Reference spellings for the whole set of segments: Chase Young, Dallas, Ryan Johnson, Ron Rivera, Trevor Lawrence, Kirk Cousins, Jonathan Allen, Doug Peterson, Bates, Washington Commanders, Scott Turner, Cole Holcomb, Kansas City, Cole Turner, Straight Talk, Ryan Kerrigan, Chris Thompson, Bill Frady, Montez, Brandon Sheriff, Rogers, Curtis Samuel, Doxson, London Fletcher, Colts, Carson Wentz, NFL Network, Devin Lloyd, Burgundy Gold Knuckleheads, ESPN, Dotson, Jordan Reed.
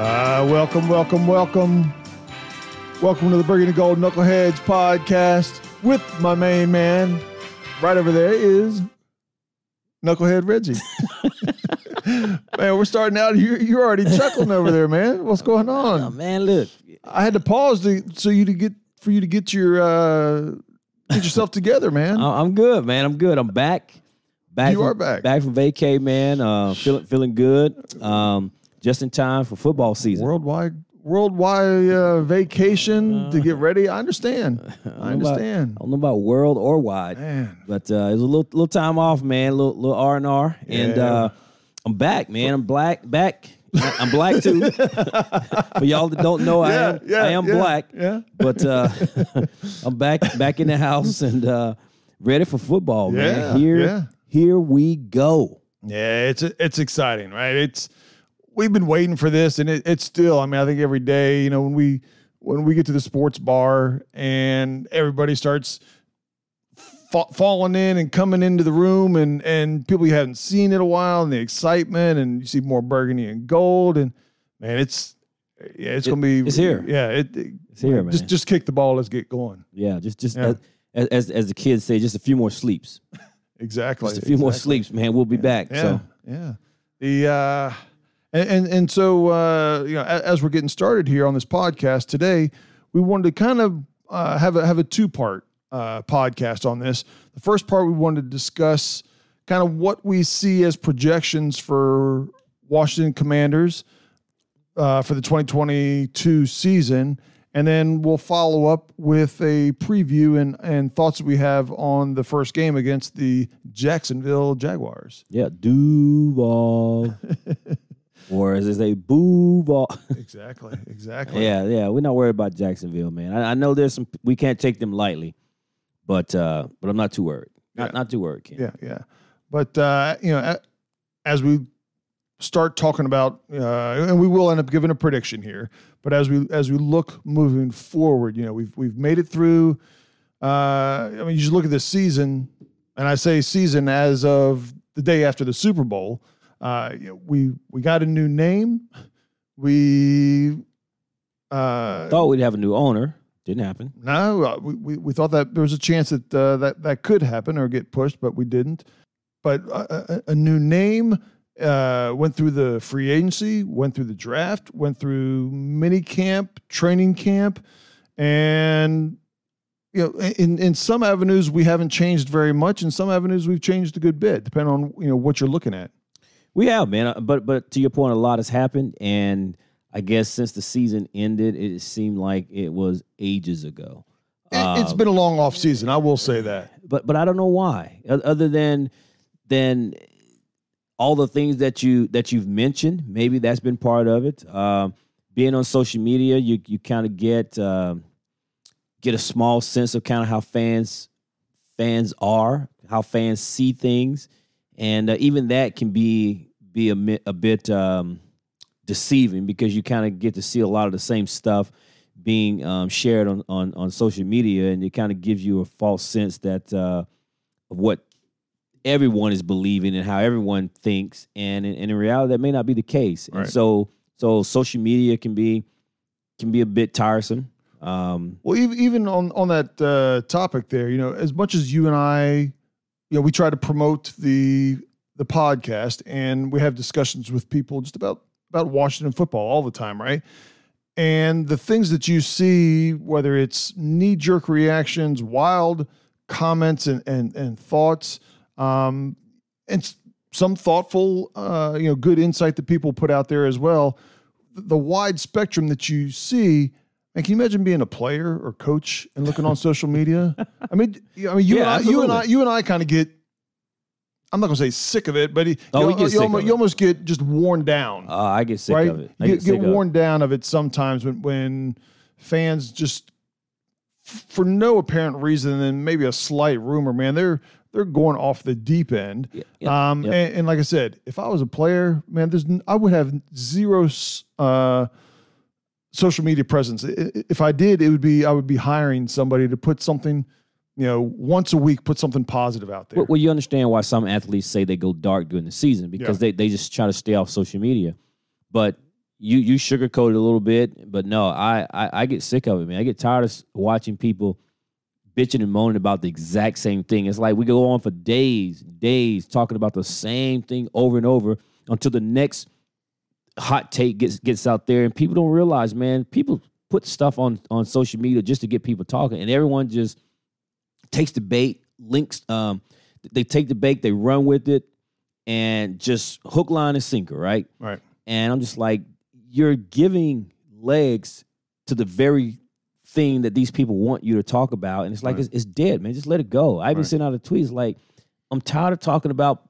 Welcome to the Burgundy Gold Knuckleheads podcast with my main man. Right over there is Knucklehead Reggie. Man, we're starting out. You're already chuckling over there, man. What's going on? Oh, man, look. I had to pause to get yourself together, man. I'm good, man. I'm good. I'm back. Back from vacay, man. Feeling good. Just in time for football season. Worldwide vacation to get ready. I understand. I don't know about world or wide, man. But it was a little time off, man. Little R&R, yeah. And I'm back, man. I'm back. I'm black too. For y'all that don't know, I am black. Yeah. But I'm back in the house and ready for football, man. Here we go. Yeah, it's exciting, right? We've been waiting for this, and it's still. I mean, I think every day, you know, when we get to the sports bar and everybody starts falling in and coming into the room, and people you haven't seen in a while, and the excitement, and you see more burgundy and gold, and man, it's here. Yeah, it's here, man. Just kick the ball. Let's get going. Yeah, as the kids say, just a few more sleeps. Exactly. Just a few more sleeps, man. We'll be back. Yeah. So. Yeah. So you know, as we're getting started here on this podcast today, we wanted to kind of have a two-part podcast on this. The first part, we wanted to discuss kind of what we see as projections for Washington Commanders for the 2022 season, and then we'll follow up with a preview and thoughts that we have on the first game against the Jacksonville Jaguars. Yeah, Duval. Or as they say, Duval. Exactly. Yeah. We're not worried about Jacksonville, man. I know there's some, we can't take them lightly, but I'm not too worried. Not too worried, Ken. Yeah. But, you know, as we start talking about, and we will end up giving a prediction here, but as we look moving forward, you know, we've made it through. I mean, you just look at this season, and I say season as of the day after the Super Bowl. We got a new name. We thought we'd have a new owner. Didn't happen. No, we thought that there was a chance that that could happen or get pushed, but we didn't. But a new name, went through the free agency, went through the draft, went through mini camp, training camp, and you know, in some avenues we haven't changed very much. In some avenues we've changed a good bit, depending on, you know, what you're looking at. We have, man, but to your point, a lot has happened, and I guess since the season ended, it seemed like it was ages ago. It's been a long off season, I will say that. But I don't know why, other than all the things that you've mentioned. Maybe that's been part of it. Being on social media, you kind of get a small sense of kind of how fans are, how fans see things. And even that can be a bit deceiving, because you kind of get to see a lot of the same stuff being shared on social media, and it kind of gives you a false sense that of what everyone is believing and how everyone thinks, and in reality that may not be the case. Right. And so social media can be a bit tiresome. Well, even on that topic there, you know, as much as you and I. You know, we try to promote the podcast, and we have discussions with people just about Washington football all the time, right? And the things that you see, whether it's knee-jerk reactions, wild comments and thoughts, and some thoughtful, you know, good insight that people put out there as well, the wide spectrum that you see. And can you imagine being a player or coach and looking on social media? I mean, you and I kind of get, I'm not going to say sick of it, but you almost get just worn down. I get sick of it. You get worn down of it sometimes when fans just, for no apparent reason and maybe a slight rumor, man, they're going off the deep end. Yeah. And like I said, if I was a player, man, I would have zero social media presence. If I did, I would be hiring somebody to put something, you know, once a week, put something positive out there. Well, you understand why some athletes say they go dark during the season, because they just try to stay off social media. But you sugarcoat it a little bit, but no, I get sick of it, man. I get tired of watching people bitching and moaning about the exact same thing. It's like we go on for days talking about the same thing over and over until the next hot take gets out there, and people don't realize, man, people put stuff on social media just to get people talking, and everyone just takes the bait, they take the bait, they run with it, and just hook, line, and sinker, right? Right. And I'm just like, you're giving legs to the very thing that these people want you to talk about, and it's like, right, it's dead, man. Just let it go. I even sent out a tweet. It's like, I'm tired of talking about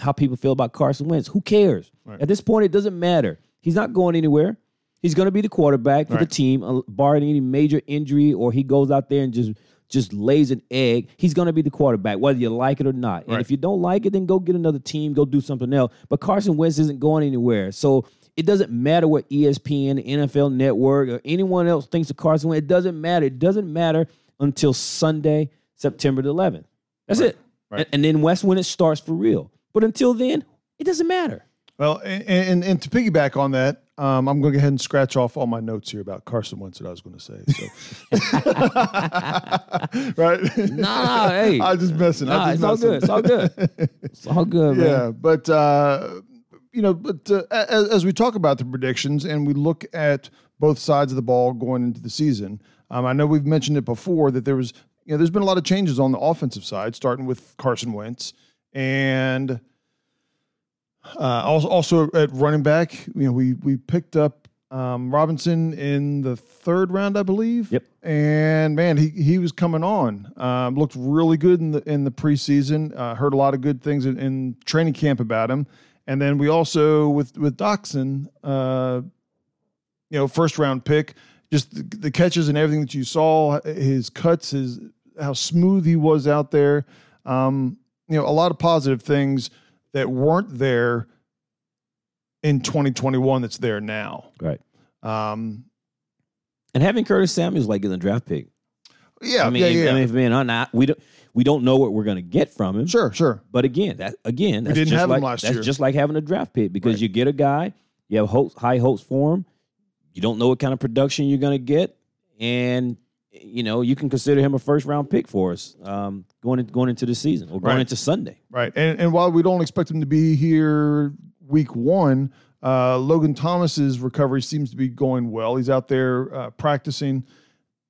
how people feel about Carson Wentz. Who cares? Right. At this point, it doesn't matter. He's not going anywhere. He's going to be the quarterback for the team, barring any major injury, or he goes out there and just lays an egg. He's going to be the quarterback, whether you like it or not. And if you don't like it, then go get another team, go do something else. But Carson Wentz isn't going anywhere. So it doesn't matter what ESPN, the NFL Network, or anyone else thinks of Carson Wentz. It doesn't matter. It doesn't matter until Sunday, September the 11th. That's it. Right. And then Wentz, when it starts for real. But until then, it doesn't matter. Well, and to piggyback on that, I'm going to go ahead and scratch off all my notes here about Carson Wentz that I was going to say. So. Right? Nah, hey. I'm just messing. Nah, it's all good. It's all good. It's all good, man. Yeah, but, as we talk about the predictions and we look at both sides of the ball going into the season, I know we've mentioned it before that there's been a lot of changes on the offensive side, starting with Carson Wentz and – also at running back, we picked up Robinson in the third round, I believe. Yep. And man, he was coming on. Looked really good in the preseason. Heard a lot of good things in training camp about him. And then we also with Doxson, first round pick. Just the catches and everything that you saw, his cuts, how smooth he was out there. A lot of positive things that weren't there in 2021 that's there now. Right. And having Curtis Samuel is like in the draft pick. Yeah. I mean, if being honest, we don't know what we're going to get from him. Sure. But that's we didn't have him last year. That's just like having a draft pick because you get a guy, you have high hopes for him. You don't know what kind of production you're going to get. And, you can consider him a first-round pick for us going into the season or going into Sunday. Right. And while we don't expect him to be here week one, Logan Thomas's recovery seems to be going well. He's out there practicing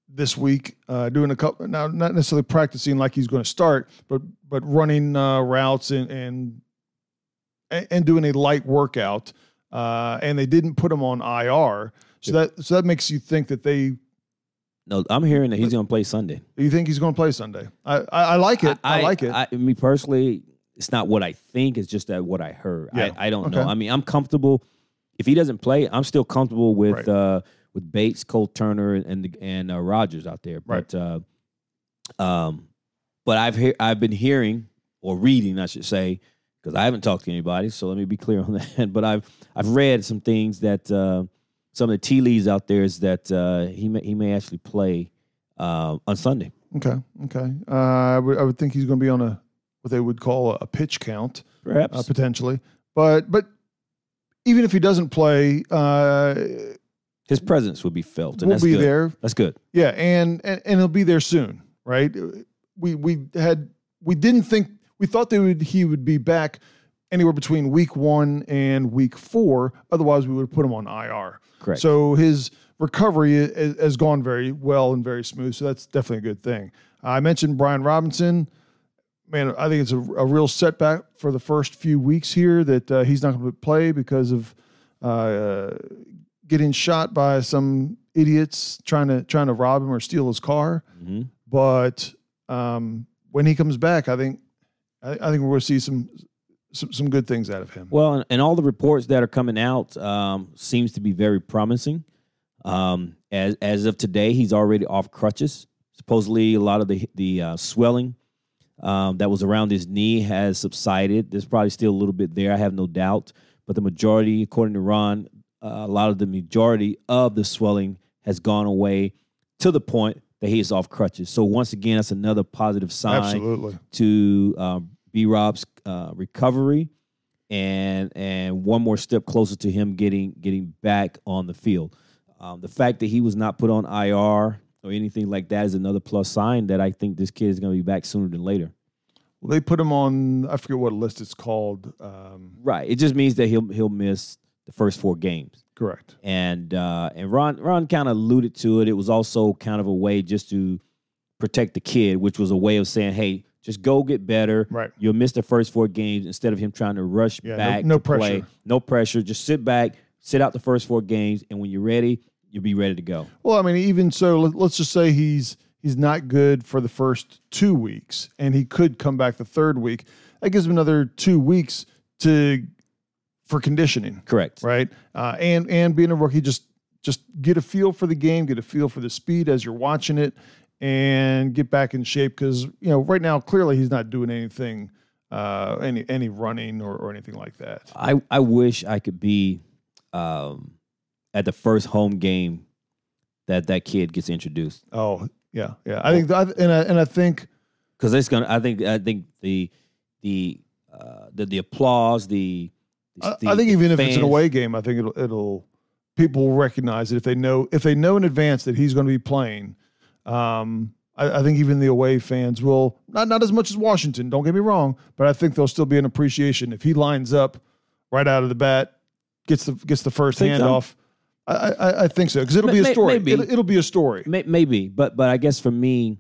this week, doing a couple – now not necessarily practicing like he's going to start, but running routes and doing a light workout. And they didn't put him on IR. So that makes you think that they – No, I'm hearing that he's going to play Sunday. You think he's going to play Sunday? I like it. I like it. Me personally, it's not what I think. It's just that what I heard. Yeah. I don't know. I mean, I'm comfortable. If he doesn't play, I'm still comfortable with Bates, Cole Turner, and Rogers out there. But but I've been hearing or reading, I should say, because I haven't talked to anybody. So let me be clear on that. But I've read some things that. Some of the tea leaves out there is that he may actually play on Sunday. Okay. I would think he's going to be on what they would call a pitch count, perhaps potentially. But even if he doesn't play, his presence will be felt. And that's good. There. That's good. Yeah, and he'll be there soon, right? We thought he would be back anywhere between week one and week four. Otherwise, we would put him on IR. Correct. So his recovery has gone very well and very smooth. So that's definitely a good thing. I mentioned Brian Robinson. Man, I think it's a real setback for the first few weeks here that he's not going to play because of getting shot by some idiots trying to rob him or steal his car. Mm-hmm. But when he comes back, I think we're going to see some good things out of him. Well, and all the reports that are coming out seems to be very promising. As of today, he's already off crutches. Supposedly, a lot of the swelling that was around his knee has subsided. There's probably still a little bit there, I have no doubt. But the majority, according to Ron, the swelling has gone away to the point that he is off crutches. So once again, that's another positive sign to B-Rob's recovery and one more step closer to him getting back on the field. The fact that he was not put on IR or anything like that is another plus sign that I think this kid is going to be back sooner than later. Well, they put him on, I forget what list it's called. Right. It just means that he'll miss the first four games. Correct. And Ron kind of alluded to it. It was also kind of a way just to protect the kid, which was a way of saying, hey, just go get better. Right. You'll miss the first four games instead of him trying to rush back. No pressure. Play. No pressure. Just sit back, sit out the first four games, and when you're ready, you'll be ready to go. Well, I mean, even so, let's just say he's not good for the first 2 weeks, and he could come back the third week. That gives him another 2 weeks for conditioning. Correct. Right? And being a rookie, just get a feel for the game, get a feel for the speed as you're watching it, and get back in shape because, you know, right now, clearly he's not doing anything, any running or anything like that. I wish I could be at the first home game that kid gets introduced. Oh, yeah. I think, and I think because it's gonna. I think the applause. I think even fans, if it's an away game, I think it'll people will recognize it if they know in advance that he's going to be playing. I think even the away fans will not as much as Washington. Don't get me wrong, but I think there'll still be an appreciation if he lines up right out of the bat, gets the first handoff. I think so because it'll be a story. Maybe. It'll be a story. Maybe, but I guess for me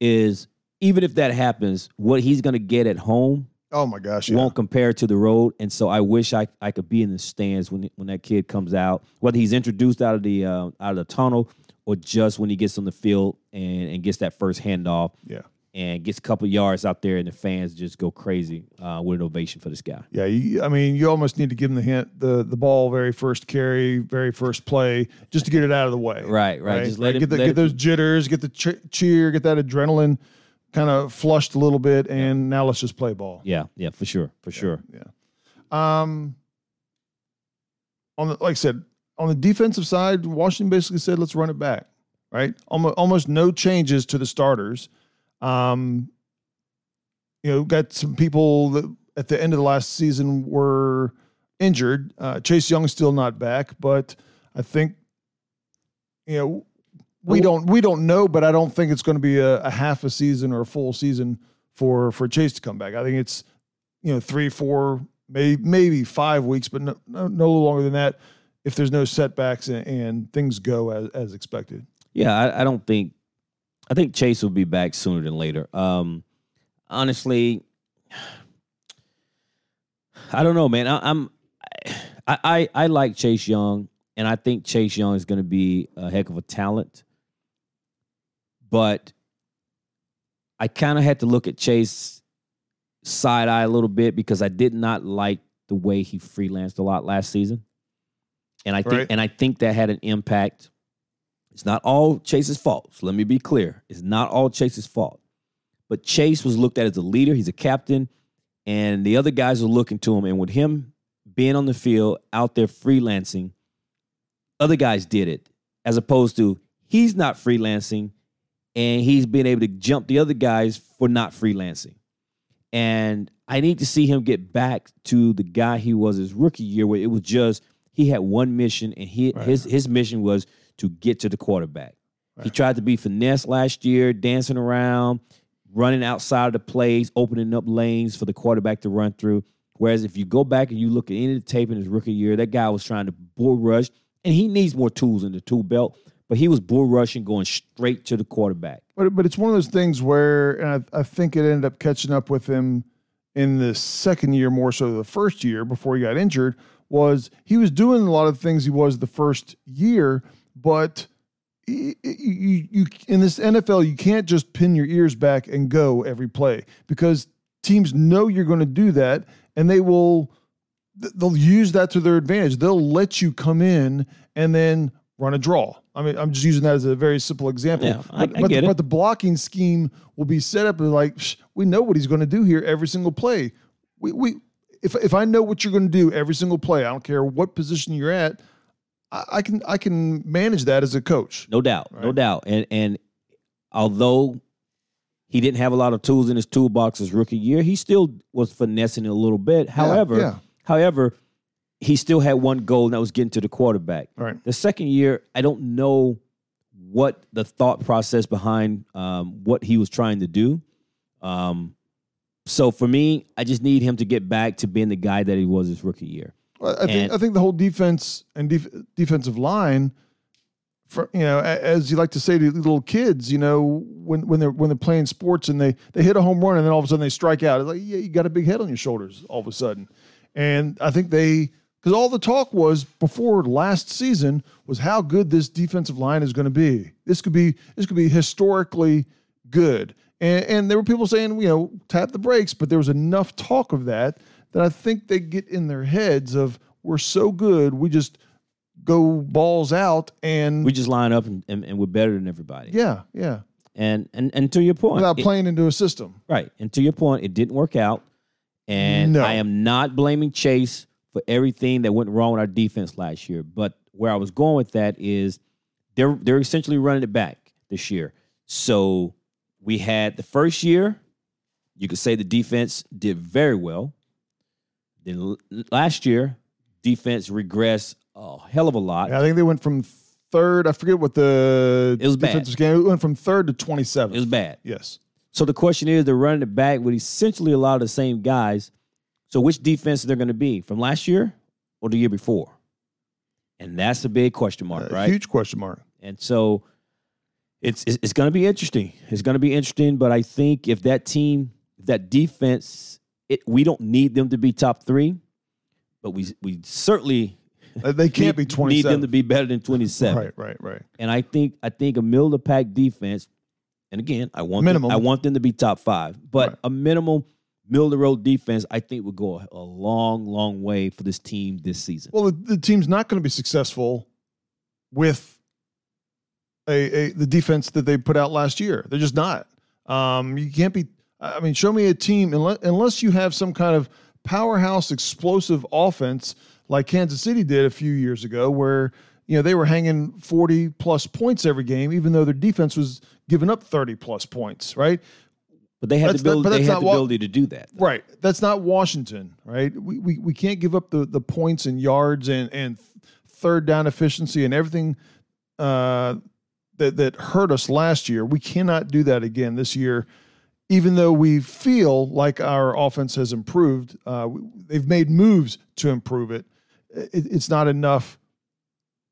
is even if that happens, what he's going to get at home. Oh my gosh, won't compare to the road, and so I wish I could be in the stands when that kid comes out, whether he's introduced out of the tunnel or just when he gets on the field and gets that first handoff. Yeah. And gets a couple yards out there, and the fans just go crazy with an ovation for this guy. Yeah, you almost need to give him the ball very first carry, very first play, just to get it out of the way. Right. Just let him get those jitters, get the cheer, get that adrenaline kind of flushed a little bit, and now let's just play ball. Yeah, for sure. Yeah. Like I said, on the defensive side, Washington basically said, let's run it back. Right, almost no changes to the starters. Got some people that at the end of the last season were injured. Chase Young's still not back, but I think, we don't know, but I don't think it's going to be a half a season or a full season for Chase to come back. I think it's, 3, 4, maybe 5 weeks, but no longer than that. If there's no setbacks and things go as expected. Yeah. I think Chase will be back sooner than later. Honestly, I don't know, man. I like Chase Young, and I think Chase Young is going to be a heck of a talent. But I kind of had to look at Chase side-eye a little bit because I did not like the way he freelanced a lot last season, and I think that had an impact. It's not all Chase's fault. So let me be clear. It's not all Chase's fault. But Chase was looked at as a leader. He's a captain. And the other guys are looking to him. And with him being on the field, out there freelancing, other guys did it. As opposed to he's not freelancing and he's been able to jump the other guys for not freelancing. And I need to see him get back to the guy he was his rookie year where it was just he had one mission and his mission was to get to the quarterback. Right. He tried to be finesse last year, dancing around, running outside of the plays, opening up lanes for the quarterback to run through. Whereas if you go back and you look at any of the tape in his rookie year, that guy was trying to bull rush, and he needs more tools in the tool belt, but he was bull rushing, going straight to the quarterback. But it's one of those things where, and I think it ended up catching up with him in the second year, more so the first year before he got injured, was he was doing a lot of things he was the first year, but you in this NFL, you can't just pin your ears back and go every play because teams know you're going to do that, and they'll use that to their advantage. They'll let you come in and then run a draw. I mean, I'm just using that as a very simple example. Yeah, I get it. But the blocking scheme will be set up like, we know what he's going to do here every single play. If I know what you're going to do every single play, I don't care what position you're at, I can manage that as a coach. No doubt, right? No doubt. And although he didn't have a lot of tools in his toolbox his rookie year, he still was finessing it a little bit. However, However, he still had one goal, and that was getting to the quarterback. Right. The second year, I don't know what the thought process behind what he was trying to do. So for me, I just need him to get back to being the guy that he was his rookie year. Well, I think the whole defense and defensive line, for, you know, as you like to say to little kids, you know, when they're playing sports and they hit a home run and then all of a sudden they strike out. It's like, yeah, you got a big head on your shoulders all of a sudden. And I think because all the talk was before last season was how good this defensive line is going to be. This could be historically good. And there were people saying, you know, tap the brakes, but there was enough talk of that I think they get in their heads of, we're so good, we just go balls out and we just line up and we're better than everybody. Yeah, yeah. And to your point, without playing into a system. Right. And to your point, it didn't work out. And no. I am not blaming Chase for everything that went wrong with our defense last year. But where I was going with that is they're essentially running it back this year. So we had the first year, you could say the defense did very well. Then last year, defense regressed a hell of a lot. Yeah, I think they went from third, I forget what the defensive game, it went from third to 27th. It was bad. Yes. So the question is, they're running it back with essentially a lot of the same guys. So which defense they're going to be, from last year or the year before? And that's a big question mark, right? Huge question mark. And so it's going to be interesting. It's going to be interesting, but I think if that team, that defense, we don't need them to be top three, but we certainly they can't be 27. Need them to be better than 27. Right. And I think a middle of the pack defense. And again, I want them to be top five, but right. A minimal middle-of-the-road defense, I think, would go a long, long way for this team this season. Well, the team's not going to be successful with the defense that they put out last year. They're just not. You can't be – I mean, show me a team unless you have some kind of powerhouse explosive offense like Kansas City did a few years ago where – you know, they were hanging 40-plus points every game, even though their defense was giving up 30-plus points, right? But they had the ability to do that. Though. Right. That's not Washington, right? We can't give up the points and yards and third down efficiency and everything that hurt us last year. We cannot do that again this year, even though we feel like our offense has improved. They've made moves to improve it. It's not enough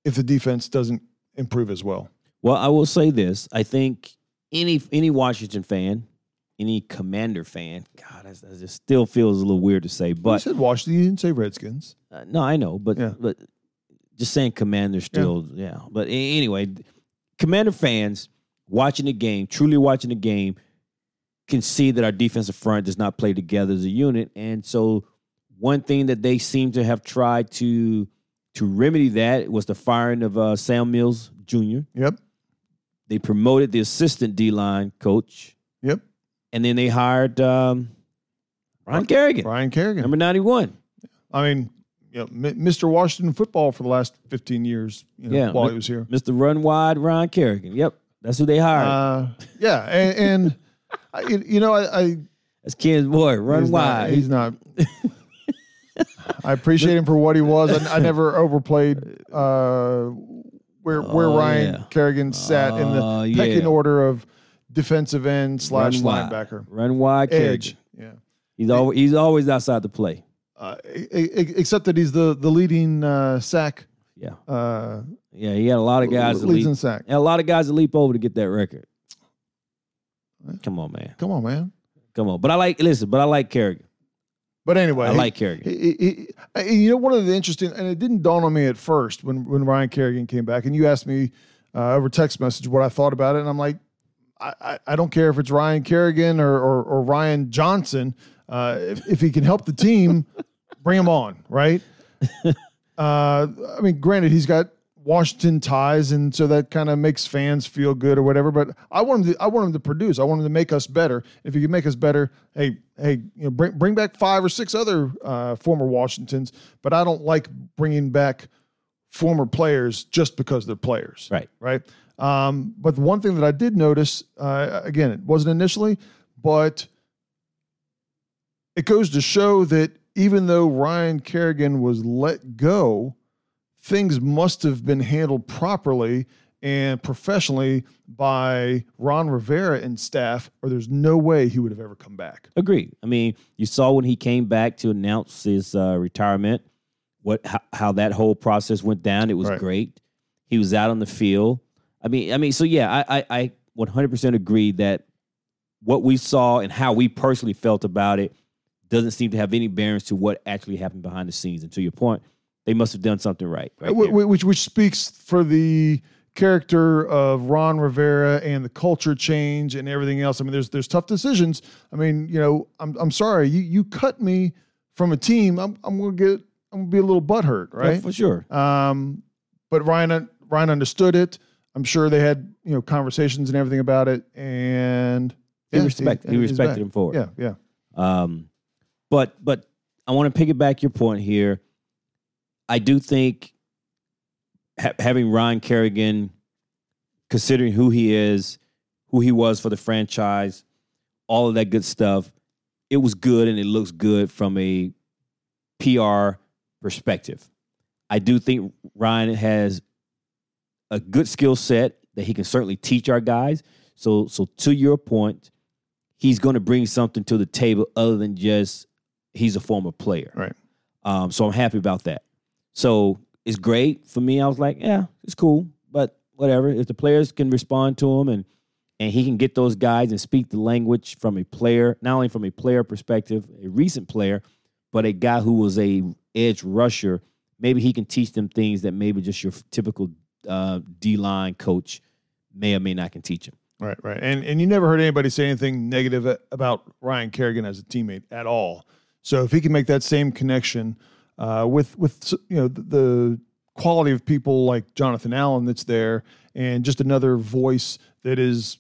if the defense doesn't improve as well. Well, I will say this. I think any Washington fan, any Commander fan, God, it still feels a little weird to say. But you said Washington, you didn't say Redskins. No, I know, but yeah. But just saying Commander still, yeah. But anyway, Commander fans watching the game, truly watching the game, can see that our defensive front does not play together as a unit. And so one thing that they seem to have tried to remedy that was the firing of Sam Mills Jr. Yep. They promoted the assistant D-line coach. Yep. And then they hired Ryan Kerrigan. Number 91. I mean, you know, Mr. Washington football for the last 15 years while he was here. Mr. Run Wide Ryan Kerrigan. Yep. That's who they hired. Yeah. And I that's kid's boy, Run Wide. He's not – I appreciate him for what he was. I never overplayed where Ryan Kerrigan sat in the pecking order of defensive end / linebacker. Run wide edge. Kerrigan. Yeah, he's always outside the play. Except that he's the leading sack. Yeah. He had a lot of guys that leads in sack. And a lot of guys that leap over to get that record. Come on, man. But I like Kerrigan. But anyway, I like Kerrigan. You know, one of the interesting, and it didn't dawn on me at first when Ryan Kerrigan came back, and you asked me over text message what I thought about it, and I'm like, I don't care if it's Ryan Kerrigan or Ryan Johnson. If he can help the team, bring him on, right? I mean, granted, he's got Washington ties, and so that kind of makes fans feel good or whatever. But I want him to produce. I want him to make us better. If he can make us better, hey, you know, bring back 5 or 6 other former Washingtons. But I don't like bringing back former players just because they're players. Right. But the one thing that I did notice, again, it wasn't initially, but it goes to show that even though Ryan Kerrigan was let go, things must have been handled properly and professionally by Ron Rivera and staff, or there's no way he would have ever come back. Agreed. I mean, you saw when he came back to announce his retirement, how that whole process went down. It was great. He was out on the field. So yeah, I 100% agree that what we saw and how we personally felt about it doesn't seem to have any bearings to what actually happened behind the scenes. And to your point, they must have done something right which speaks for the character of Ron Rivera and the culture change and everything else. I mean, there's tough decisions. I mean, you know, I'm sorry, you cut me from a team. I'm gonna be a little butthurt, right? Yeah, for sure. But Ryan understood it. I'm sure they had, you know, conversations and everything about it, and he respected him for it. Yeah. But I want to piggyback your point here. I do think having Ryan Kerrigan, considering who he is, who he was for the franchise, all of that good stuff, it was good and it looks good from a PR perspective. I do think Ryan has a good skill set that he can certainly teach our guys. So to your point, he's going to bring something to the table other than just he's a former player. Right. So I'm happy about that. So it's great for me. I was like, yeah, it's cool, but whatever. If the players can respond to him and he can get those guys and speak the language from a player, not only from a player perspective, a recent player, but a guy who was a edge rusher, maybe he can teach them things that maybe just your typical D-line coach may or may not can teach him. Right. And you never heard anybody say anything negative about Ryan Kerrigan as a teammate at all. So if he can make that same connection with you know, the quality of people like Jonathan Allen that's there, and just another voice that is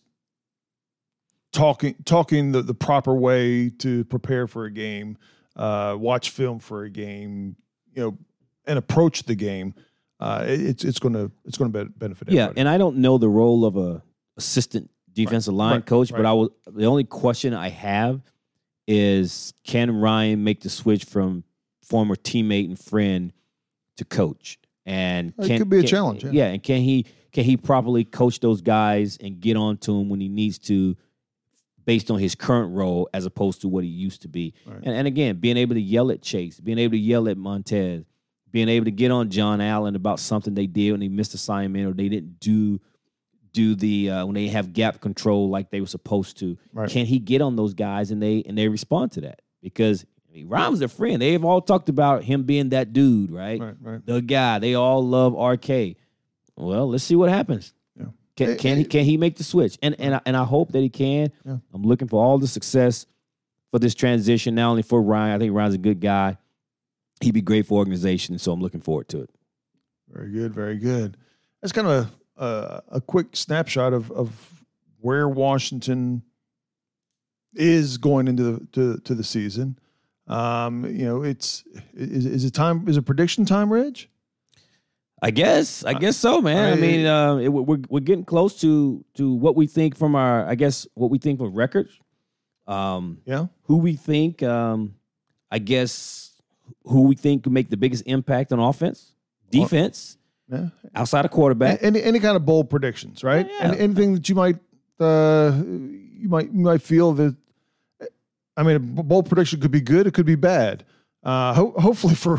talking the proper way to prepare for a game, watch film for a game, you know, and approach the game, it's going to benefit everybody. Yeah, and I don't know the role of a assistant defensive line coach, but the only question I have is, can Ryan make the switch from former teammate and friend to coach? And it could be a challenge. Yeah. And can he properly coach those guys and get on to him when he needs to, based on his current role as opposed to what he used to be? Right. And again, being able to yell at Chase, being able to yell at Montez, being able to get on John Allen about something they did when they missed assignment or they didn't do the when they have gap control like they were supposed to. Right. Can he get on those guys and they respond to that? Because Ryan's a friend. They've all talked about him being that dude, right? The guy. They all love RK. Well, let's see what happens. Yeah. Can he make the switch? And I hope that he can. Yeah. I'm looking for all the success for this transition, not only for Ryan. I think Ryan's a good guy. He'd be great for organization, so I'm looking forward to it. Very good, very good. That's kind of a quick snapshot of where Washington is going into the season. You know, is it prediction time, Reg? I guess so, man. We're getting close to what we think from our records. Who we think can make the biggest impact on offense, defense, outside of quarterback. Any kind of bold predictions, right? Yeah. And anything that you might feel that. I mean, a bold prediction could be good. It could be bad. Hopefully for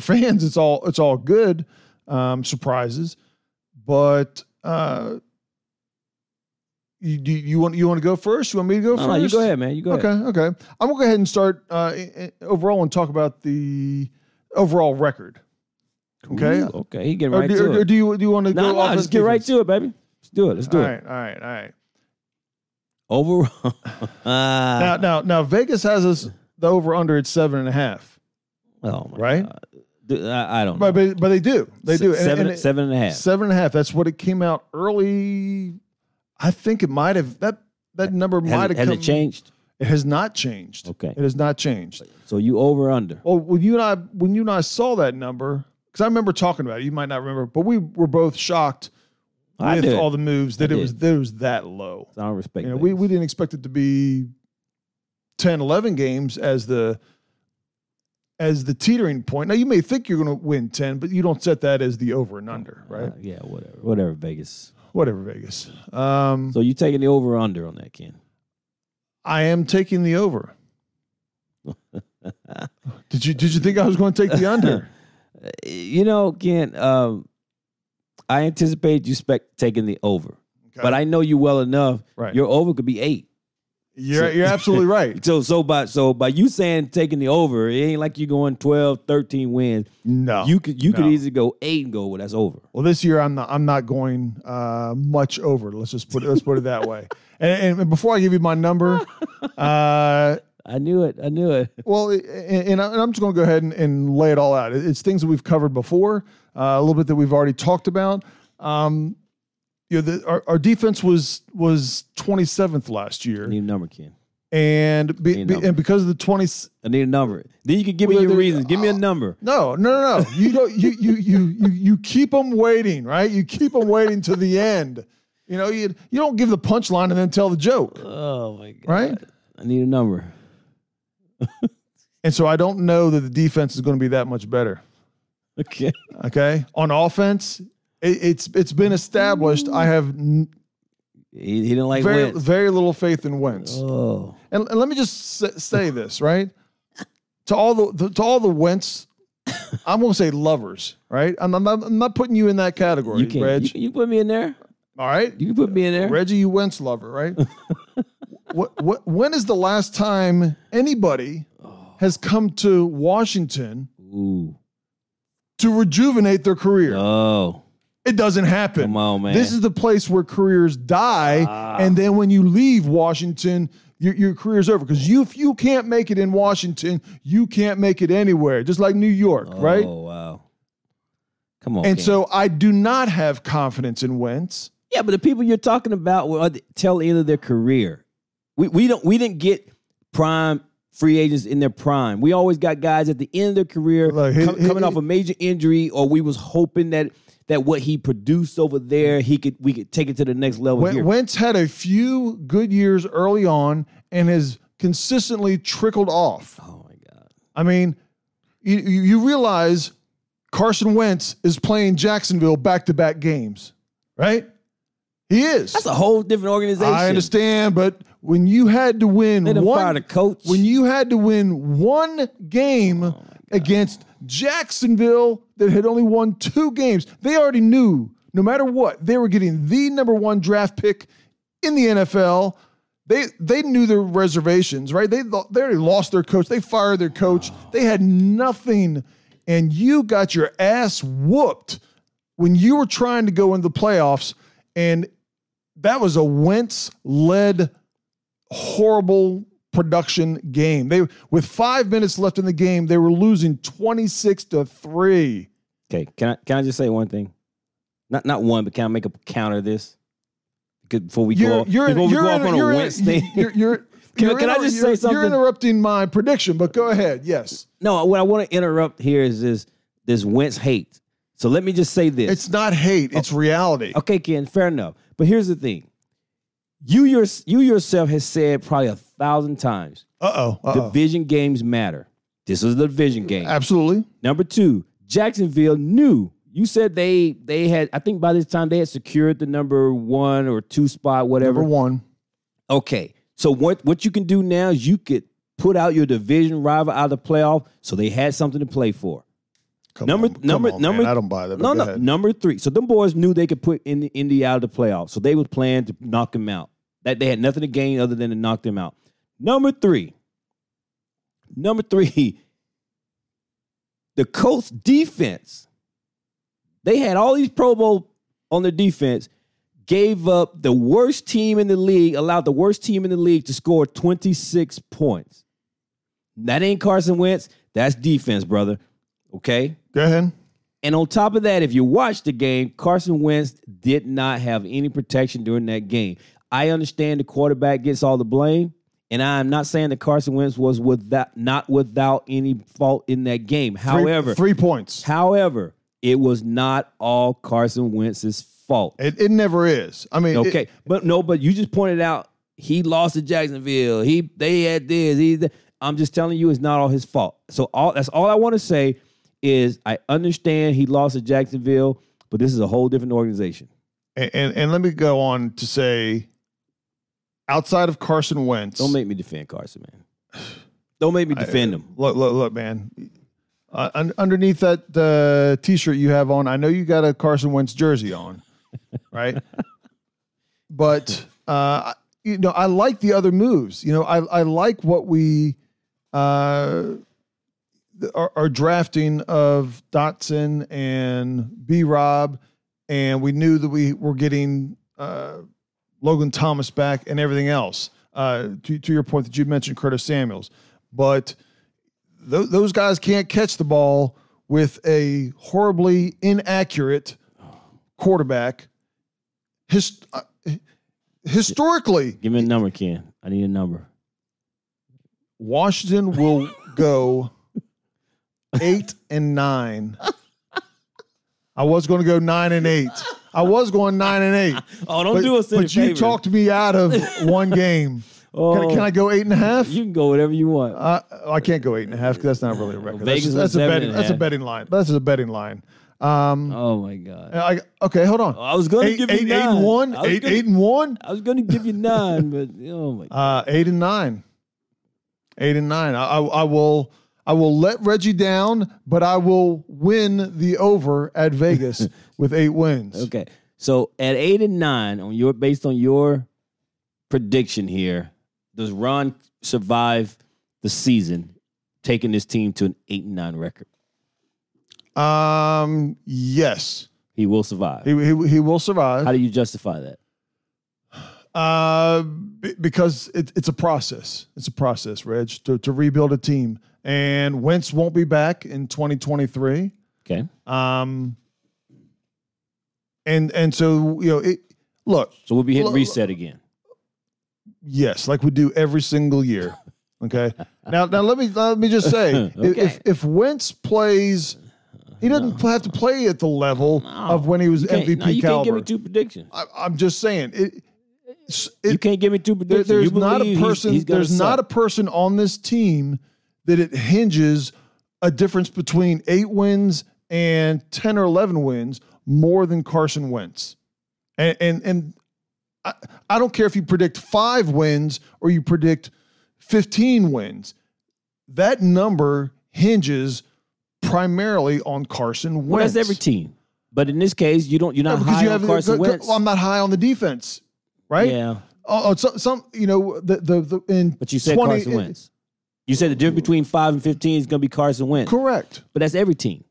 fans, it's all good, surprises. But you want to go first? You want me to go first? No, you go ahead, man. Okay. I'm gonna go ahead and start overall and talk about the overall record. Okay. Ooh, okay. Get right to it. Or do you want to go? No, just get right to it, baby. Let's do it. All right. Overall, now Vegas has us the over under at 7.5. Oh my God. I don't know, but they do. They do. Seven and a half. 7.5. That's what it came out early. I think it might have that number might have. Has it changed? It has not changed. Okay, it has not changed. So you over under? Well, when you and I saw that number, because I remember talking about it. You might not remember, but we were both shocked. With all the moves, that it was that low. So I don't respect that. We didn't expect it to be 10, 11 games as the as the teetering point. Now, you may think you're going to win 10, but you don't set that as the over and under, right? Yeah, whatever. Whatever, Vegas. So you taking the over or under on that, Ken? I am taking the over. Did you think I was going to take the under? You know, Ken, I anticipate you taking the over. Okay. But I know you well enough. Right. Your over could be 8. You're absolutely right. So by you saying taking the over, it ain't like you're going 12, 13 wins. No. You could easily go 8 and go, well, that's over. Well, this year I'm not going much over. Let's put it that way. And before I give you my number, I knew it. Well, and I'm just going to go ahead and lay it all out. It's things that we've covered before, a little bit that we've already talked about. You know, our defense was 27th last year. I need a number, Ken. And because of the 20, I need a number. Then you can give me your reasons. Give me a number. No. You keep them waiting, right? You keep them waiting to the end. You know, you don't give the punchline and then tell the joke. Oh my God! Right? I need a number. And so I don't know that the defense is going to be that much better. Okay. On offense, it's been established. I have he didn't like very Wentz. Very little faith in Wentz. Oh, and let me just say this, right? To all the Wentz, I'm going to say lovers, right? I'm not putting you in that category, Reg. You put me in there. All right, you can put me in there, Reggie. You Wentz lover, right? What? When is the last time anybody has come to Washington to rejuvenate their career? Oh, it doesn't happen. Come on, man. This is the place where careers die, and then when you leave Washington, your career's over because if you can't make it in Washington, you can't make it anywhere. Just like New York, right? Oh, wow. Come on. And so I do not have confidence in Wentz. Yeah, but the people you're talking about will tell either their career. We didn't get prime free agents in their prime. We always got guys at the end of their career coming off a major injury, or we was hoping that what he produced over there, we could take it to the next level here. Wentz had a few good years early on and has consistently trickled off. Oh, my God. I mean, you realize Carson Wentz is playing Jacksonville back-to-back games, right? He is. That's a whole different organization. I understand, but when you had to win one game against Jacksonville that had only won 2 games, they already knew no matter what, they were getting the number 1 draft pick in the NFL. They knew their reservations, right? They already lost their coach. They fired their coach. They had nothing, and you got your ass whooped when you were trying to go into the playoffs. And that was a Wentz-led, horrible production game. They, with 5 minutes left in the game, they were losing 26-3. Okay, can I just say one thing? Not one, but can I make a counter this? Before we go off on a Wentz thing. Can I just say something? You're interrupting my prediction, but go ahead, yes. No, what I want to interrupt here is this Wentz hate. So let me just say this. It's not hate. It's reality. Okay, Ken, fair enough. But here's the thing. You yourself has said probably 1,000 times. Division games matter. This is the division game. Absolutely. Number 2, Jacksonville knew. You said they had, I think by this time they had secured the number 1 or 2 spot, whatever. Number 1. Okay. So what you can do now is you could put out your division rival out of the playoff so they had something to play for. I don't buy that. No. Number 3. So them boys knew they could put Indy out of the playoffs. So they was planning to knock them out. That they had nothing to gain other than to knock them out. Number three. The Colts defense. They had all these Pro Bowl on their defense. Gave up the worst team in the league. Allowed the worst team in the league to score 26 points. That ain't Carson Wentz. That's defense, brother. Okay? Go ahead. And on top of that, if you watch the game, Carson Wentz did not have any protection during that game. I understand the quarterback gets all the blame, and I'm not saying that Carson Wentz was not without any fault in that game. However, three points. However, it was not all Carson Wentz's fault. It never is. I mean, okay. But you just pointed out he lost to Jacksonville. They had this. I'm just telling you, it's not all his fault. So that's all I want to say is I understand he lost to Jacksonville, but this is a whole different organization. And let me go on to say, outside of Carson Wentz. Don't make me defend Carson, man. Don't make me defend him. Look, man. Underneath that T-shirt you have on, I know you got a Carson Wentz jersey on, right? But, you know, I like the other moves. You know, I like what we are drafting of Dotson and B-Rob, and we knew that we were getting Logan Thomas back and everything else. To your point that you mentioned Curtis Samuels. But those guys can't catch the ball with a horribly inaccurate quarterback. Historically. Give me a number, Ken. I need a number. Washington will go 8-9. I was going to go 9-8. I was going 9-8. Oh, don't do us any favors. But you talked me out of one game. Oh, can I go 8.5? You can go whatever you want. I can't go 8.5 because that's not really a record. Vegas that's a betting line. That's a betting line. Oh my God. Okay, hold on. I was going to give you 9. 8-1. 8-1. I was going to give you 9, but oh my God. 8-9. 8-9. I will let Reggie down, but I will win the over at Vegas with 8 wins. Okay, so at 8-9, based on your prediction here, does Ron survive the season, taking this team to an 8-9 record? Yes, he will survive. He will survive. How do you justify that? Because it's a process. It's a process, Reg, to rebuild a team. And Wentz won't be back in 2023. Okay. And so, you know, look. So we'll be hitting reset again. Yes, like we do every single year. Okay. Now let me just say, okay. if Wentz plays, he doesn't have to play at the level of when he was MVP caliber. You can't give me two predictions. I'm just saying it. You can't give me two predictions. There's not a person. There's not a person on this team that it hinges a difference between 8 wins and 10 or 11 wins more than Carson Wentz. And I don't care if you predict 5 wins or you predict 15 wins. That number hinges primarily on Carson Wentz. Well, that's every team. But in this case, you're not high on Carson Wentz. Well, I'm not high on the defense, right? Yeah. Oh, some you know, but you said Carson Wentz. You said the difference between 5 and 15 is going to be Carson Wentz. Correct. But that's every team.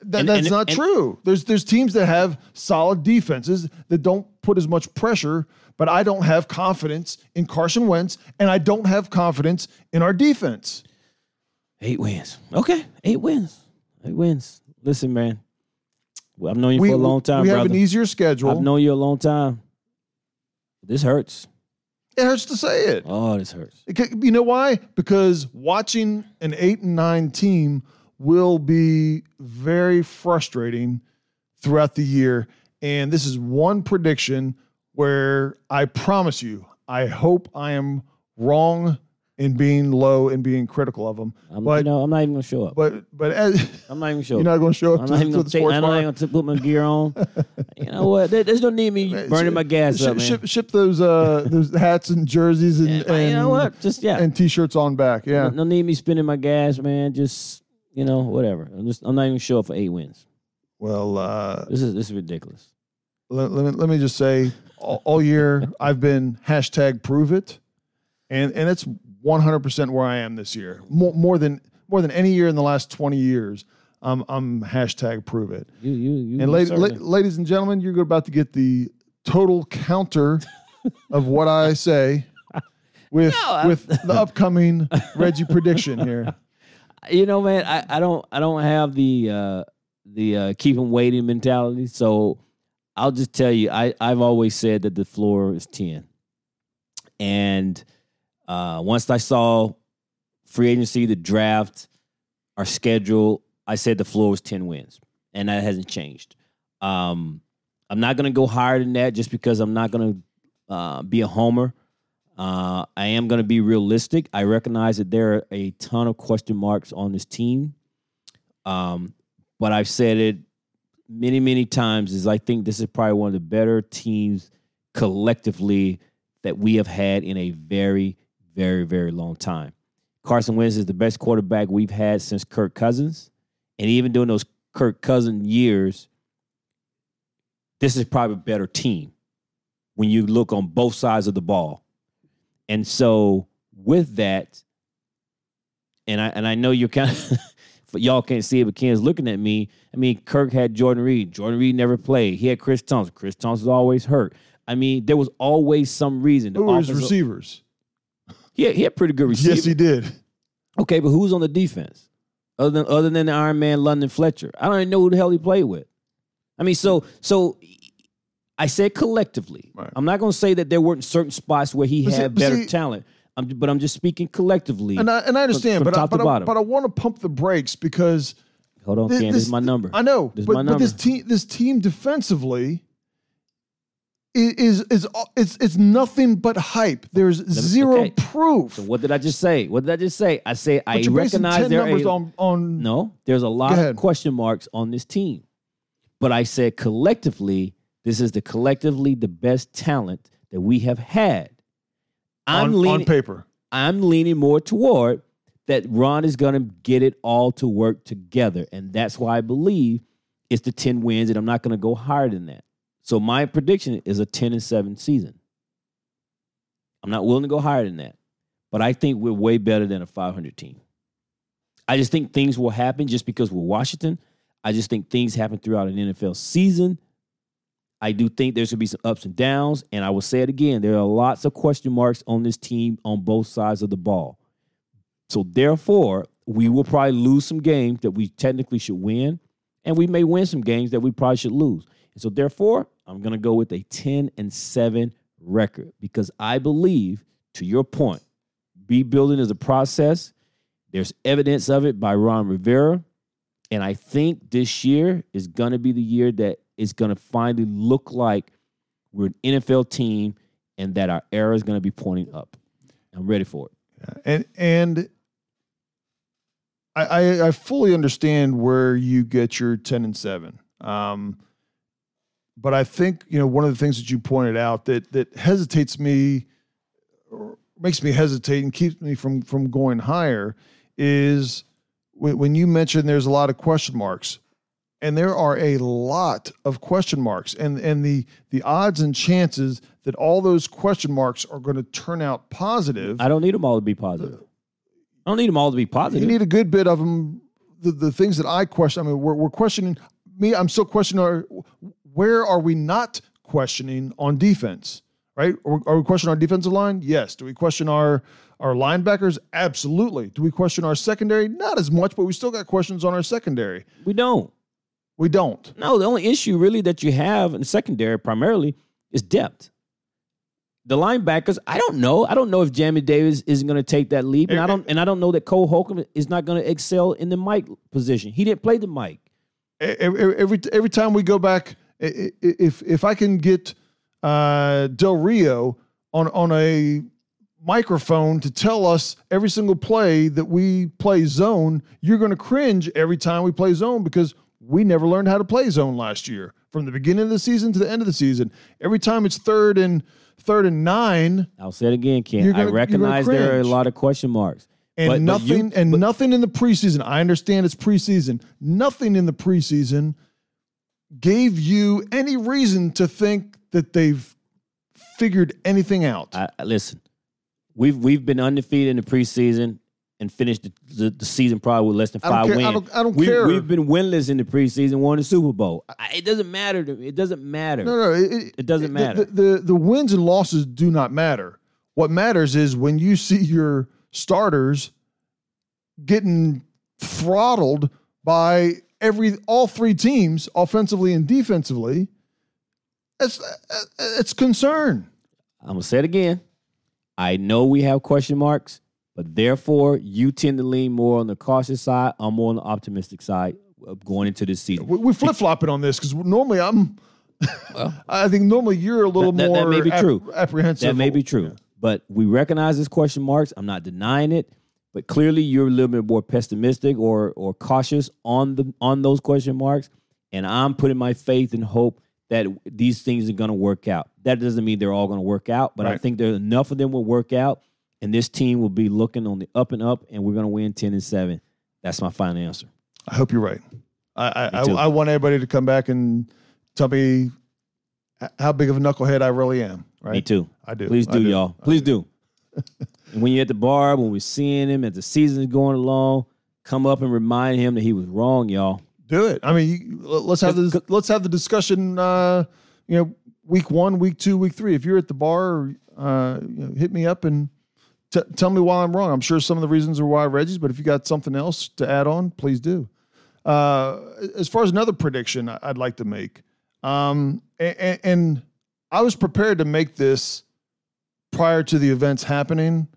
That's not true. There's teams that have solid defenses that don't put as much pressure, but I don't have confidence in Carson Wentz, and I don't have confidence in our defense. 8 wins. Okay, 8 wins. 8 wins. Listen, man, I've known you for a long time, brother. We have an easier schedule. I've known you a long time. This hurts. It hurts to say it. Oh, this hurts. You know why? Because watching an 8-9 team will be very frustrating throughout the year. And this is one prediction where I promise you, I hope I am wrong in being low and being critical of them. I'm not even going to show up. I'm not even show up. You're not going to show up. I'm not even going to put my gear on. You know what? There's no need me burning my gas up, man. Ship those hats and jerseys and you know what? Just and T-shirts on back. Yeah. No need me spending my gas, man. Just, you know, whatever. I'm not even going to show up for 8 wins. Well, this is ridiculous. Let me just say, all year I've been #ProveIt, and it's 100% where I am this year. More than any year in the last 20 years, I'm #ProveIt. You and ladies and gentlemen, you're about to get the total counter of what I say with the upcoming Reggie prediction here. You know, man, I don't have the keep them waiting mentality. So I'll just tell you, I've always said that the floor is 10. And once I saw free agency, the draft, our schedule, I said the floor was 10 wins. And that hasn't changed. I'm not going to go higher than that just because I'm not going to be a homer. I am going to be realistic. I recognize that there are a ton of question marks on this team. But I've said it many, many times, is I think this is probably one of the better teams collectively that we have had in a very, very, very long time. Carson Wentz is the best quarterback we've had since Kirk Cousins. And even during those Kirk Cousins years, this is probably a better team when you look on both sides of the ball. And so with that, and I know you're kind of y'all can't see it, but Ken's looking at me. I mean, Kirk had Jordan Reed. Jordan Reed never played. He had Chris Thompson. Chris Thompson's always hurt. I mean, there was always some reason. Who were his receivers? Yeah, he had pretty good receivers. Yes, he did. Okay, but who's on the defense? Other than the Iron Man, London Fletcher. I don't even know who the hell he played with. I mean, so I said collectively. Right. I'm not going to say that there weren't certain spots where he had better talent. But I'm just speaking collectively. And I understand, but I want to pump the brakes because hold on, Ken, this is my number. I know, this is my number. But this team defensively is nothing but hype. There's zero proof. So what did I just say? I say I recognize there are there's a lot of question marks on this team, but I said collectively this is the best talent that we have had. On paper, I'm leaning more toward that Ron is going to get it all to work together. And that's why I believe it's the 10 wins, and I'm not going to go higher than that. So my prediction is a 10-7 season. I'm not willing to go higher than that. But I think we're way better than a 500 team. I just think things will happen just because we're Washington. I just think things happen throughout an NFL season. I do think there's going to be some ups and downs, and I will say it again, there are lots of question marks on this team on both sides of the ball. So, therefore, we will probably lose some games that we technically should win, and we may win some games that we probably should lose. And so, therefore, I'm going to go with a 10-7 record because I believe, to your point, rebuilding is a process. There's evidence of it by Ron Rivera, and I think this year is going to be the year that it's going to finally look like we're an NFL team and that our era is going to be pointing up. I'm ready for it. Yeah. And I fully understand where you get your 10-7. But I think, one of the things that you pointed out that hesitates me or makes me hesitate and keeps me from going higher is when you mentioned there's a lot of question marks. And there are a lot of question marks, and the odds and chances that all those question marks are going to turn out positive. I don't need them all to be positive. You need a good bit of them. The things that I question. I mean, we're questioning me. I'm still questioning. Where are we not questioning on defense? Right? Are we questioning our defensive line? Yes. Do we question our linebackers? Absolutely. Do we question our secondary? Not as much, but we still got questions on our secondary. We don't. No, the only issue really that you have in the secondary primarily is depth. The linebackers, I don't know. I don't know if Jamin Davis isn't going to take that leap, and I don't know that Cole Holcomb is not going to excel in the Mike position. He didn't play the Mike. Every time we go back, if I can get Del Rio on a microphone to tell us every single play that we play zone, you're going to cringe every time we play zone because we never learned how to play zone last year. From the beginning of the season to the end of the season, every time it's third and 9. I'll say it again, Ken. I recognize there are a lot of question marks, but nothing in the preseason. I understand it's preseason. Nothing in the preseason gave you any reason to think that they've figured anything out. Listen, we've been undefeated in the preseason and finished the season probably with less than 5 wins. I don't care. We've been winless in the preseason, won the Super Bowl. It doesn't matter to me. It doesn't matter. No. It doesn't matter. The wins and losses do not matter. What matters is when you see your starters getting throttled by all three teams, offensively and defensively, it's concern. I'm going to say it again. I know we have question marks. But therefore, you tend to lean more on the cautious side. I'm more on the optimistic side going into this season. We're flip-flopping on this because normally I think normally you're a little more apprehensive. That may be true. But we recognize his question marks. I'm not denying it. But clearly you're a little bit more pessimistic or cautious on those question marks. And I'm putting my faith and hope that these things are going to work out. That doesn't mean they're all going to work out, but right. I think there enough of them will work out, and this team will be looking on the up and up, and we're going to win 10-7. That's my final answer. I hope you're right. I want everybody to come back and tell me how big of a knucklehead I really am. Right? Me too. I do. Please do, y'all. Please do. And when you're at the bar, when we're seeing him as the season's going along, come up and remind him that he was wrong, y'all. Do it. I mean, let's have the discussion. Week 1, week 2, week 3. If you're at the bar, hit me up and tell me why I'm wrong. I'm sure some of the reasons are why Reggie's, but if you got something else to add on, please do. As far as another prediction, I'd like to make, and I was prepared to make this prior to the events happening,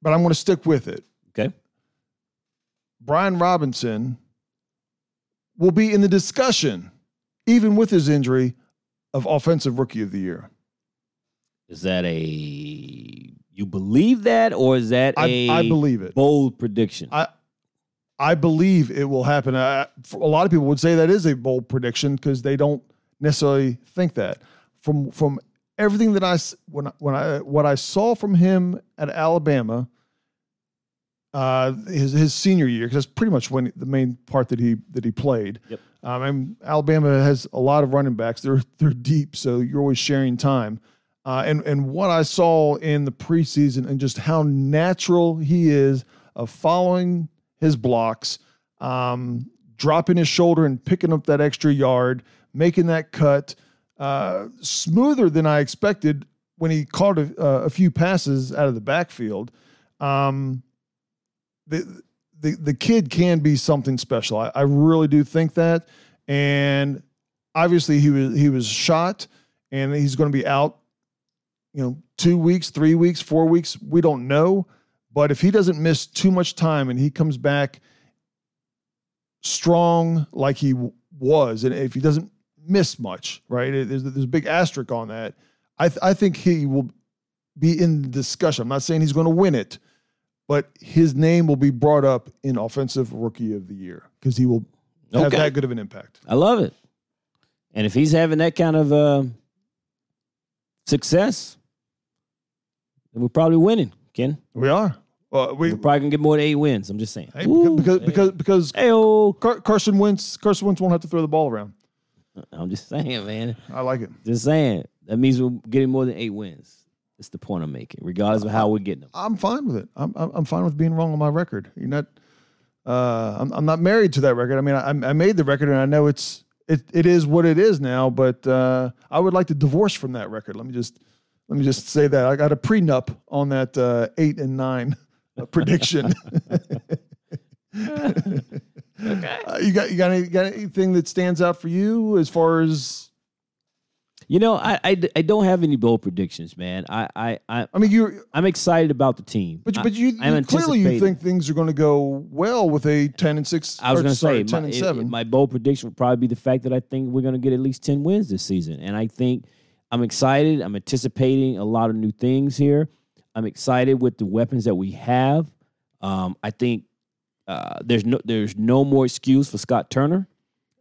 but I'm going to stick with it. Okay. Brian Robinson will be in the discussion, even with his injury, of Offensive Rookie of the Year. Is that you believe that, or is that I believe it. Bold prediction? I believe it will happen. A lot of people would say that is a bold prediction because they don't necessarily think that. From everything that I saw from him at Alabama, his senior year, because that's pretty much when the main part that he played. Yep. And Alabama has a lot of running backs. They're deep, so you're always sharing time. And what I saw in the preseason and just how natural he is of following his blocks, dropping his shoulder and picking up that extra yard, making that cut, smoother than I expected when he caught a few passes out of the backfield. The kid can be something special. I really do think that. And obviously he was shot, and he's going to be out, 2 weeks, 3 weeks, 4 weeks. We don't know. But if he doesn't miss too much time and he comes back strong like he was, and if he doesn't miss much, right, there's a big asterisk on that. I think he will be in the discussion. I'm not saying he's going to win it, but his name will be brought up in Offensive Rookie of the Year because he will have that good of an impact. I love it. And if he's having that kind of success, then we're probably winning, Ken. We are. We're probably going to get more than 8 wins. I'm just saying. Hey, ooh, because Carson Wentz won't have to throw the ball around. I'm just saying, man. I like it. Just saying. That means we're getting more than 8 wins. It's the point I'm making, regardless of how we're getting them. I'm fine with it. I'm fine with being wrong on my record. You're not. I'm not married to that record. I mean, I made the record, and I know it is what it is now. But I would like to divorce from that record. Let me just say that I got a prenup on that 8 and 9 prediction. Okay. You got anything that stands out for you as far as? I don't have any bold predictions, man. I'm excited about the team. But you clearly you think things are going to go well with a 10-6. I was going to say 10-7. My bold prediction would probably be the fact that I think we're going to get at least 10 wins this season, and I think I'm excited. I'm anticipating a lot of new things here. I'm excited with the weapons that we have. I think there's no more excuse for Scott Turner.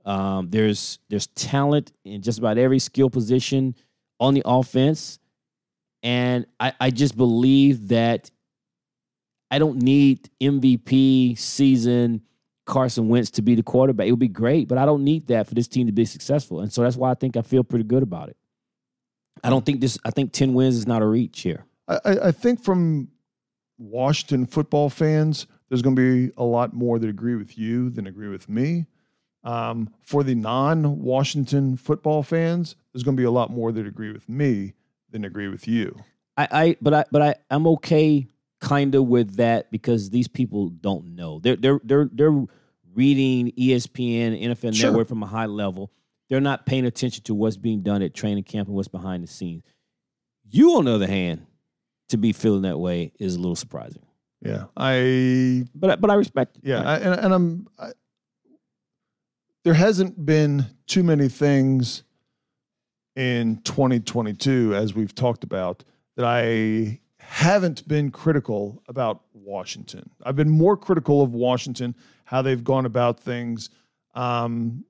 There's talent in just about every skill position on the offense. And I just believe that I don't need MVP season Carson Wentz to be the quarterback. It would be great, but I don't need that for this team to be successful. And so that's why I think I feel pretty good about it. I think 10 wins is not a reach here. I think from Washington football fans, there's going to be a lot more that agree with you than agree with me. For the non-Washington football fans, there's going to be a lot more that agree with me than agree with you. I'm okay kind of with that because these people don't know. They're reading ESPN, NFL Network from a high level. They're not paying attention to what's being done at training camp and what's behind the scenes. You, on the other hand, to be feeling that way is a little surprising. Yeah, I respect it. Yeah, there hasn't been too many things in 2022, as we've talked about, that I haven't been critical about Washington. I've been more critical of Washington, how they've gone about things, whether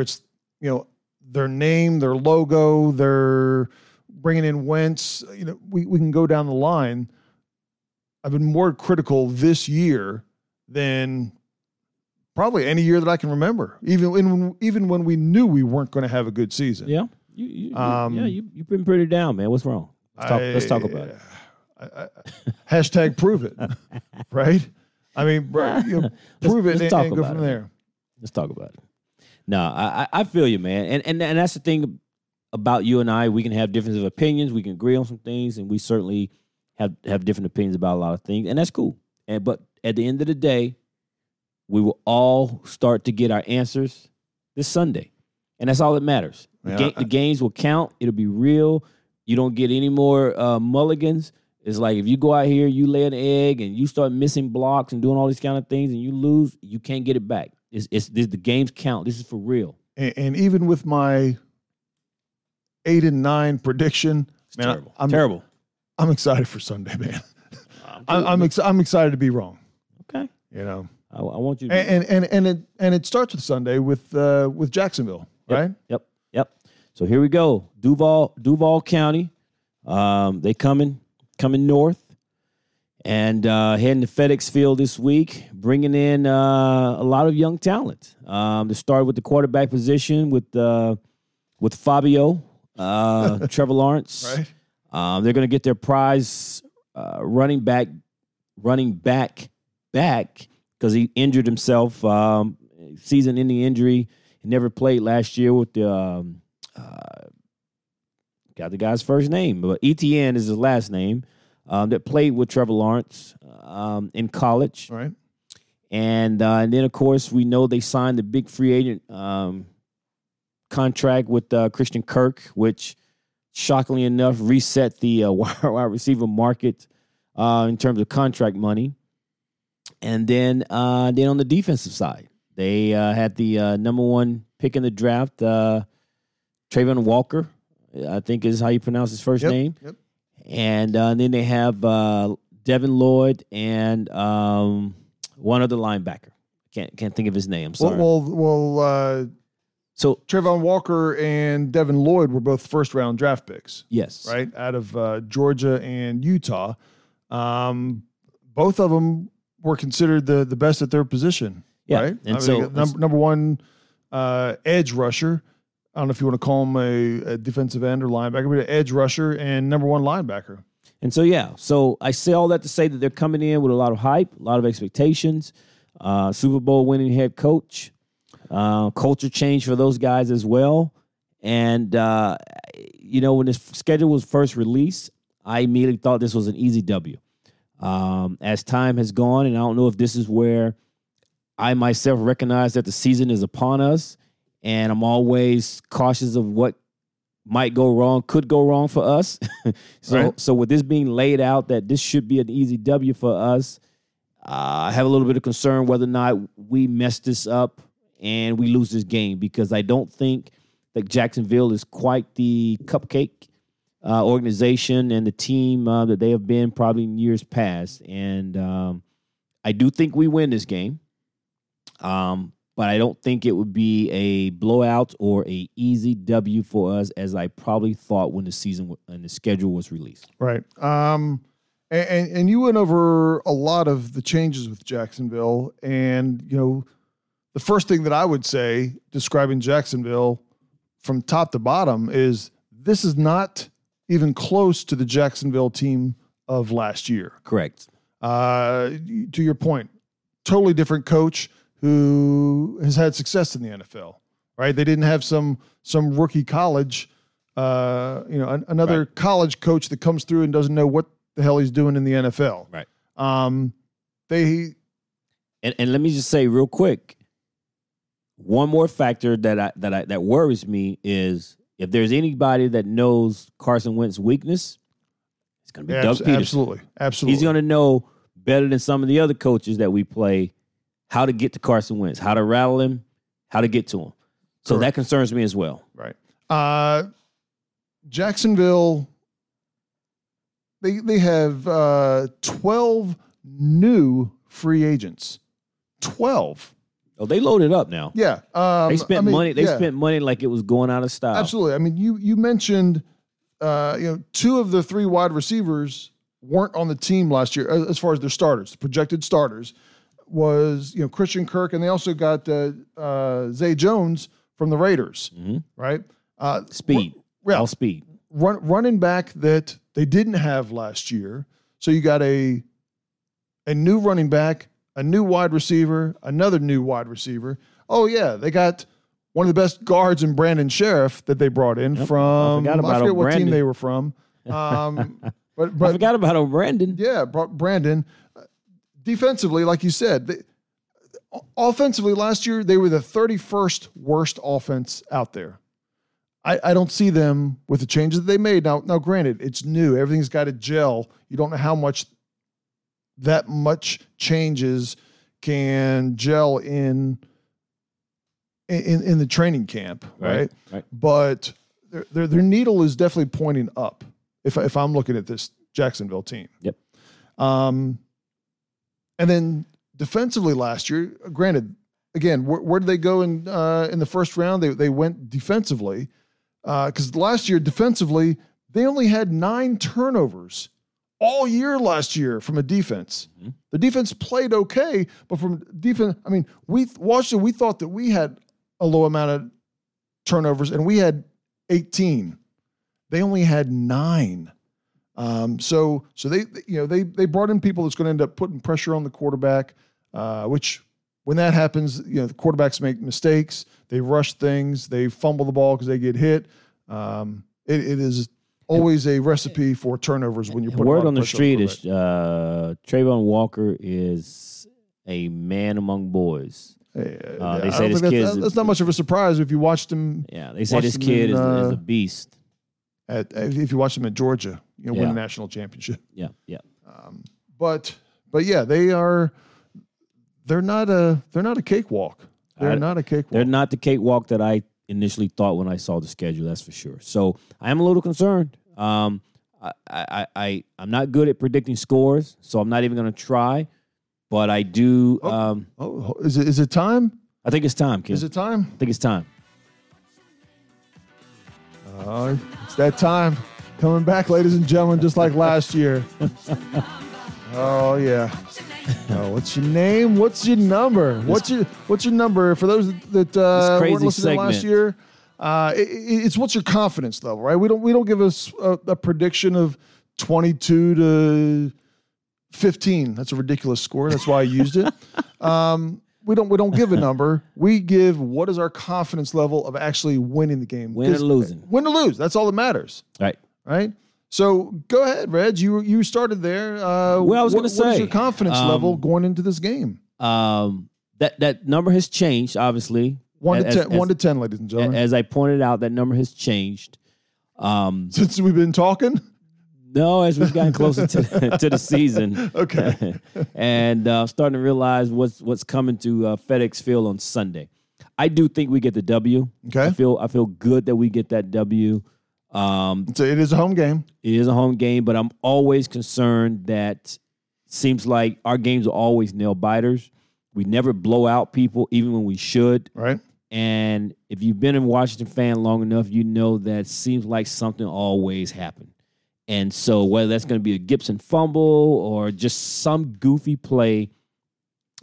it's, you know, their name, their logo, their bringing in Wentz. You know, we can go down the line. I've been more critical this year than probably any year that I can remember, even when we knew we weren't going to have a good season. Yeah. You've been pretty down, man. What's wrong? Let's talk about it. Hashtag prove it, right? I mean, you know, prove it and go from there. Let's talk about it. No, I feel you, man. And that's the thing about you and I. We can have differences of opinions. We can agree on some things, and we certainly have different opinions about a lot of things, and that's cool. But at the end of the day, we will all start to get our answers this Sunday, and that's all that matters. The games will count. It'll be real. You don't get any more mulligans. It's like if you go out here, you lay an egg, and you start missing blocks and doing all these kind of things, and you lose, you can't get it back. The games count. This is for real. And even with my 8 and 9 prediction, terrible. I'm excited for Sunday, man. I'm excited to be wrong. Okay, you know, I want you to it starts with Sunday with Jacksonville, yep, right? Yep. So here we go, Duval County. They coming north. And heading to FedEx Field this week, bringing in a lot of young talent. To start with the quarterback position with Fabio, Trevor Lawrence. Right. They're going to get their prize running back because he injured himself. Season-ending injury. He never played last year with the got the guy's first name, but ETN is his last name. That played with Trevor Lawrence in college. All right. And then, of course, we know they signed the big free agent contract with Christian Kirk, which, shockingly enough, reset the wide receiver market in terms of contract money. And then on the defensive side, they had the number one pick in the draft, Trayvon Walker, I think is how you pronounce his first name. Yep. And then they have Devin Lloyd and one other linebacker. Can't think of his name. Sorry. So Trayvon Walker and Devin Lloyd were both first-round draft picks. Yes, right out of Georgia and Utah. Both of them were considered the best at their position. Yeah, right. And number one edge rusher. I don't know if you want to call him a defensive end or linebacker, but an edge rusher and number one linebacker. And so, yeah. So I say all that to say that they're coming in with a lot of hype, a lot of expectations, Super Bowl winning head coach, culture change for those guys as well. And, you know, when this schedule was first released, I immediately thought this was an easy W. As time has gone, and I don't know if this is where I myself recognize that the season is upon us, and I'm always cautious of what might go wrong, could go wrong for us. So with this being laid out that this should be an easy W for us, I have a little bit of concern whether or not we mess this up and we lose this game, because I don't think that Jacksonville is quite the cupcake organization and the team that they have been probably in years past. And I do think we win this game. But I don't think it would be a blowout or a easy W for us, as I probably thought when the season and the schedule was released. Right. And you went over a lot of the changes with Jacksonville, and you know, the first thing that I would say describing Jacksonville from top to bottom is this is not even close to the Jacksonville team of last year. Correct. To your point, totally different coach who has had success in the NFL, right? They didn't have some rookie college, another right. college coach that comes through and doesn't know what the hell he's doing in the NFL. Right. And let me just say real quick, one more factor that worries me is if there's anybody that knows Carson Wentz's weakness, it's going to be Doug Peterson. Absolutely. He's going to know better than some of the other coaches that we play how to get to Carson Wentz, how to rattle him, how to get to him. So Correct. That concerns me as well. Right. Jacksonville They have 12 new free agents. 12. Oh, they loaded up now. Yeah. They spent money. They spent money like it was going out of style. Absolutely. I mean, you mentioned two of the three wide receivers weren't on the team last year as far as their starters. The projected starters was, Christian Kirk, and they also got Zay Jones from the Raiders, mm-hmm. right? Speed. All speed. Running back that they didn't have last year. So you got a new running back, a new wide receiver, another new wide receiver. Oh, yeah, they got one of the best guards in Brandon Sheriff that they brought in from – I forget what team they were from. But I forgot about Brandon. Yeah, Brandon. Defensively, like you said, offensively last year, they were the 31st worst offense out there. I don't see them with the changes that they made. Now, granted, it's new. Everything's got to gel. You don't know how much – that much changes can gel in the training camp, right? But their needle is definitely pointing up. If I'm looking at this Jacksonville team, yep. And then defensively last year, granted, again, where did they go in the first round? They went defensively because last year defensively they only had 9 turnovers. All year last year from a defense. Mm-hmm. The defense played okay, but from defense, I mean, Washington, we thought that we had a low amount of turnovers, and we had 18. They only had 9. So they brought in people that's going to end up putting pressure on the quarterback, which when that happens, the quarterbacks make mistakes. They rush things. They fumble the ball because they get hit. It is always a recipe for turnovers when you put word on the street is Trayvon Walker is a man among boys. They say this kid that's not much of a surprise if you watched him. Yeah, they say this kid is a beast. If you watch him at Georgia, win the national championship. Yeah, yeah. But yeah, they're not a cakewalk. They're not the cakewalk that I initially thought when I saw the schedule. That's for sure. So I am a little concerned. I'm not good at predicting scores, so I'm not even going to try. But I do. Is it time? I think it's time, Kim. Is it time? I think it's time. It's that time. Coming back, ladies and gentlemen, just like last year. Oh yeah. Oh, what's your name? What's your number? What's your number for those that weren't listening last year? It's what's your confidence level, right? We don't give us a prediction of 22-15. That's a ridiculous score. That's why I used it. We don't give a number. We give what is our confidence level of actually winning the game. Win or losing. Win or lose. That's all that matters. Right. So go ahead, Reg. You started there. I was going to say, what is your confidence level going into this game? That number has changed, obviously. 1 to 10, ladies and gentlemen. As I pointed out, that number has changed. Since we've been talking? No, as we've gotten closer to the season. Okay. And starting to realize what's coming to FedEx Field on Sunday. I do think we get the W. Okay. I feel good that we get that W. So it is a home game. It is a home game, but I'm always concerned that seems like our games are always nail-biters. We never blow out people, even when we should. Right. And if you've been a Washington fan long enough, you know that seems like something always happened. And so whether that's going to be a Gibson fumble or just some goofy play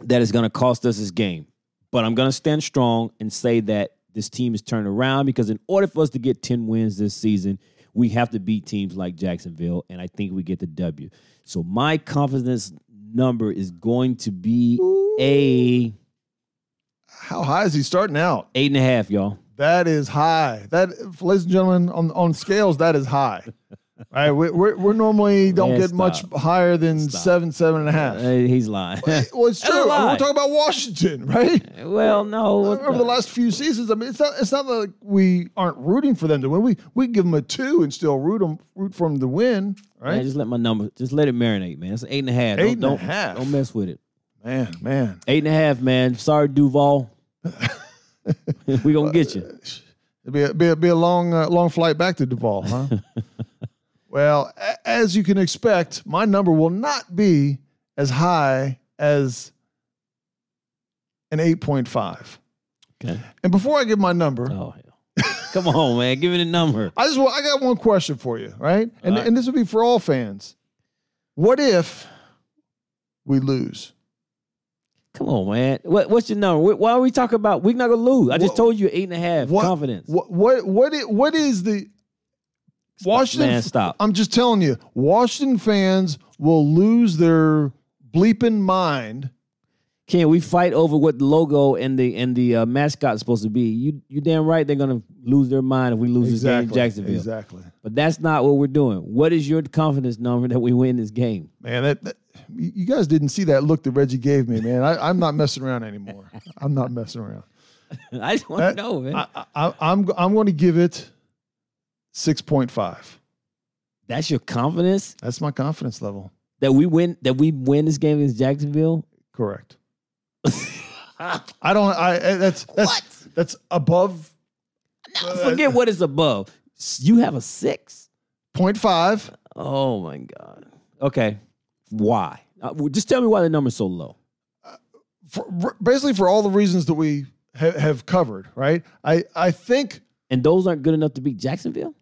that is going to cost us this game. But I'm going to stand strong and say that this team is turned around because in order for us to get 10 wins this season, we have to beat teams like Jacksonville, and I think we get the W. So my confidence number is going to be a... How high is he starting out? 8.5, y'all. That is high. That, ladies and gentlemen, on scales, that is high. All right, we normally don't get much higher than 7.5. He's lying. Well, it's true. We're talking about Washington, right? Well, no. Over the last few seasons, I mean, it's not like we aren't rooting for them to win. We give them a 2 and still root for them to win, right? Man, just let it marinate, man. It's 8.5. Eight and a half. Don't mess with it, man. 8.5, man. Sorry, Duval. We gonna get you. It'll be a long flight back to Duval, huh? Well, as you can expect, my number will not be as high as an 8.5. Okay. And before I give my number, come on, man, give me the number. I got one question for you, right? And this would be for all fans. What if we lose? Come on, man. What's your number? Why are we talking about we're not gonna lose? I just told you 8.5 confidence. What is the Washington? Man, stop. I'm just telling you, Washington fans will lose their bleeping mind. Can we fight over what the logo and the mascot is supposed to be? You damn right they're going to lose their mind if we lose this game in Jacksonville. Exactly. But that's not what we're doing. What is your confidence number that we win this game? Man, you guys didn't see that look that Reggie gave me, man. I'm not messing around anymore. I'm not messing around. I just want to know, man. I'm going to give it 6.5. That's your confidence? That's my confidence level. That we win this game against Jacksonville? Correct. That's above. Forget what is above. You have a 6.5. Oh my God. Okay. Why? Just tell me why the number's so low. Basically for all the reasons that we have covered, right? I think. And those aren't good enough to beat Jacksonville?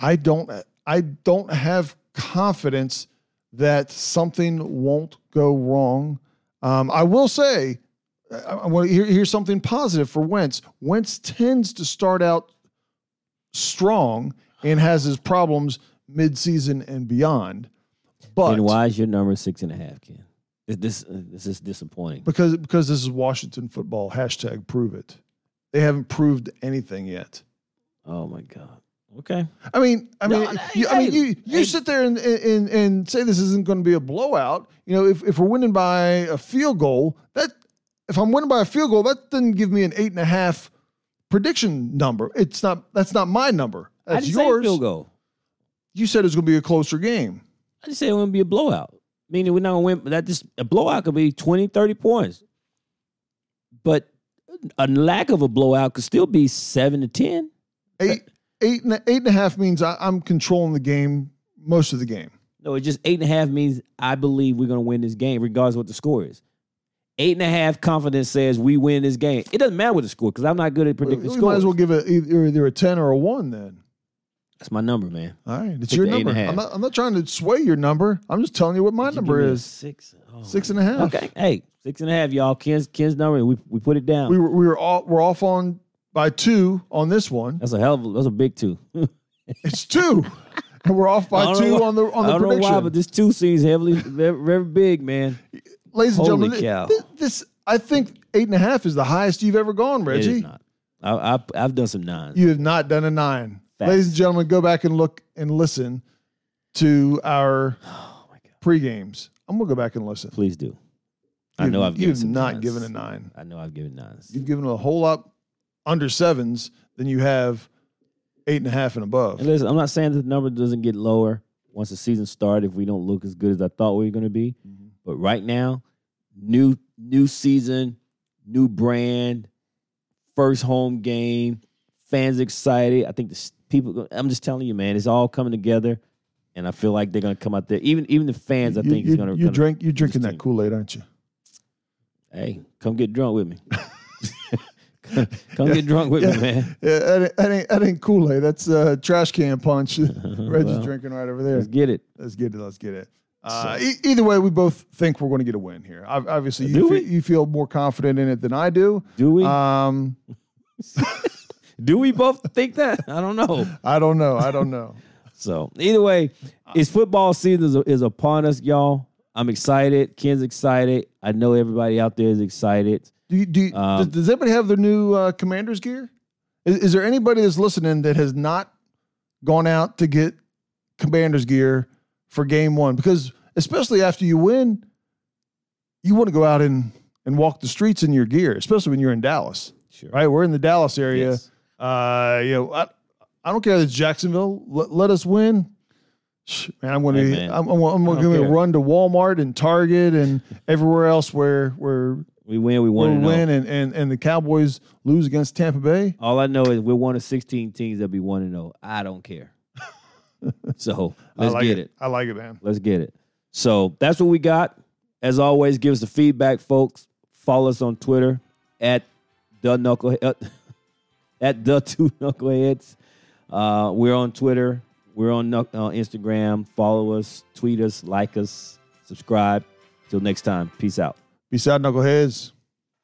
I don't have confidence that something won't go wrong. I will say, I want to hear something positive for Wentz. Wentz tends to start out strong and has his problems midseason and beyond. But and why is your number 6.5, Ken? This is disappointing. Because this is Washington football. Hashtag prove it. They haven't proved anything yet. Oh my God. Okay. You sit there and say this isn't going to be a blowout. You know, if we're winning by a field goal, that doesn't give me an 8.5 prediction number. That's not my number. That's yours. Say field goal. You said it was going to be a closer game. I just said it wouldn't be a blowout. Meaning we're not going to win, but a blowout could be 20, 30 points. But a lack of a blowout could still be 7 to 10. Eight and a half means I'm controlling the game, most of the game. No, it's just 8.5 means I believe we're going to win this game, regardless of what the score is. 8.5 confidence says we win this game. It doesn't matter what the score, because I'm not good at predicting scores. You might as well give it either a 10 or a 1 then. That's my number, man. All right, it's your number. I'm not trying to sway your number. I'm just telling you what my number is. 6. Oh, 6.5. Okay, hey, 6.5, y'all. Ken's number. We put it down. We're off on. By 2 on this one. That's a big 2. It's 2. And we're off by 2 on the prediction. I don't know why, but this 2 seems heavily, very big, man. Ladies and gentlemen, this I think 8.5 is the highest you've ever gone, Reggie. It is not. I've done some 9s. You have not done a 9. Facts. Ladies and gentlemen, go back and look and listen to our pre-games. I'm going to go back and listen. Please do. You've not given a 9. I know I've given 9s. You've given a whole lot under 7s, then you have 8.5 and above. And listen, I'm not saying that the number doesn't get lower once the season starts if we don't look as good as I thought we were going to be. Mm-hmm. But right now, new season, new brand, first home game, fans excited. I think I'm just telling you, man, it's all coming together, and I feel like they're going to come out there. Even the fans, I think is going to. You're drinking that Kool-Aid, aren't you? Hey, come get drunk with me. Come get drunk with me, man. Yeah, that ain't Kool-Aid. That's trash can punch. Reggie's drinking right over there. Let's get it. Let's get it. Either way, we both think we're going to get a win here. Obviously, you feel more confident in it than I do. Do we? Do we both think that? I don't know. So either way, it's football season is upon us, y'all. I'm excited. Ken's excited. I know everybody out there is excited. Does anybody have their new Commanders gear? Is there anybody that's listening that has not gone out to get Commanders gear for game one? Because especially after you win, you want to go out and walk the streets in your gear, especially when you're in Dallas. Sure. Right? We're in the Dallas area. Yes. I don't care if it's Jacksonville. Let us win. Man, I'm going to run to Walmart and Target and everywhere else where we win, and the Cowboys lose against Tampa Bay. All I know is we're one of 16 teams that be 1-0. I don't care. So let's get it. I like it, man. Let's get it. So that's what we got. As always, give us the feedback, folks. Follow us on Twitter at the two knuckleheads. We're on Twitter. We're on Instagram. Follow us, tweet us, like us, subscribe. Till next time, peace out. Peace out, knuckleheads.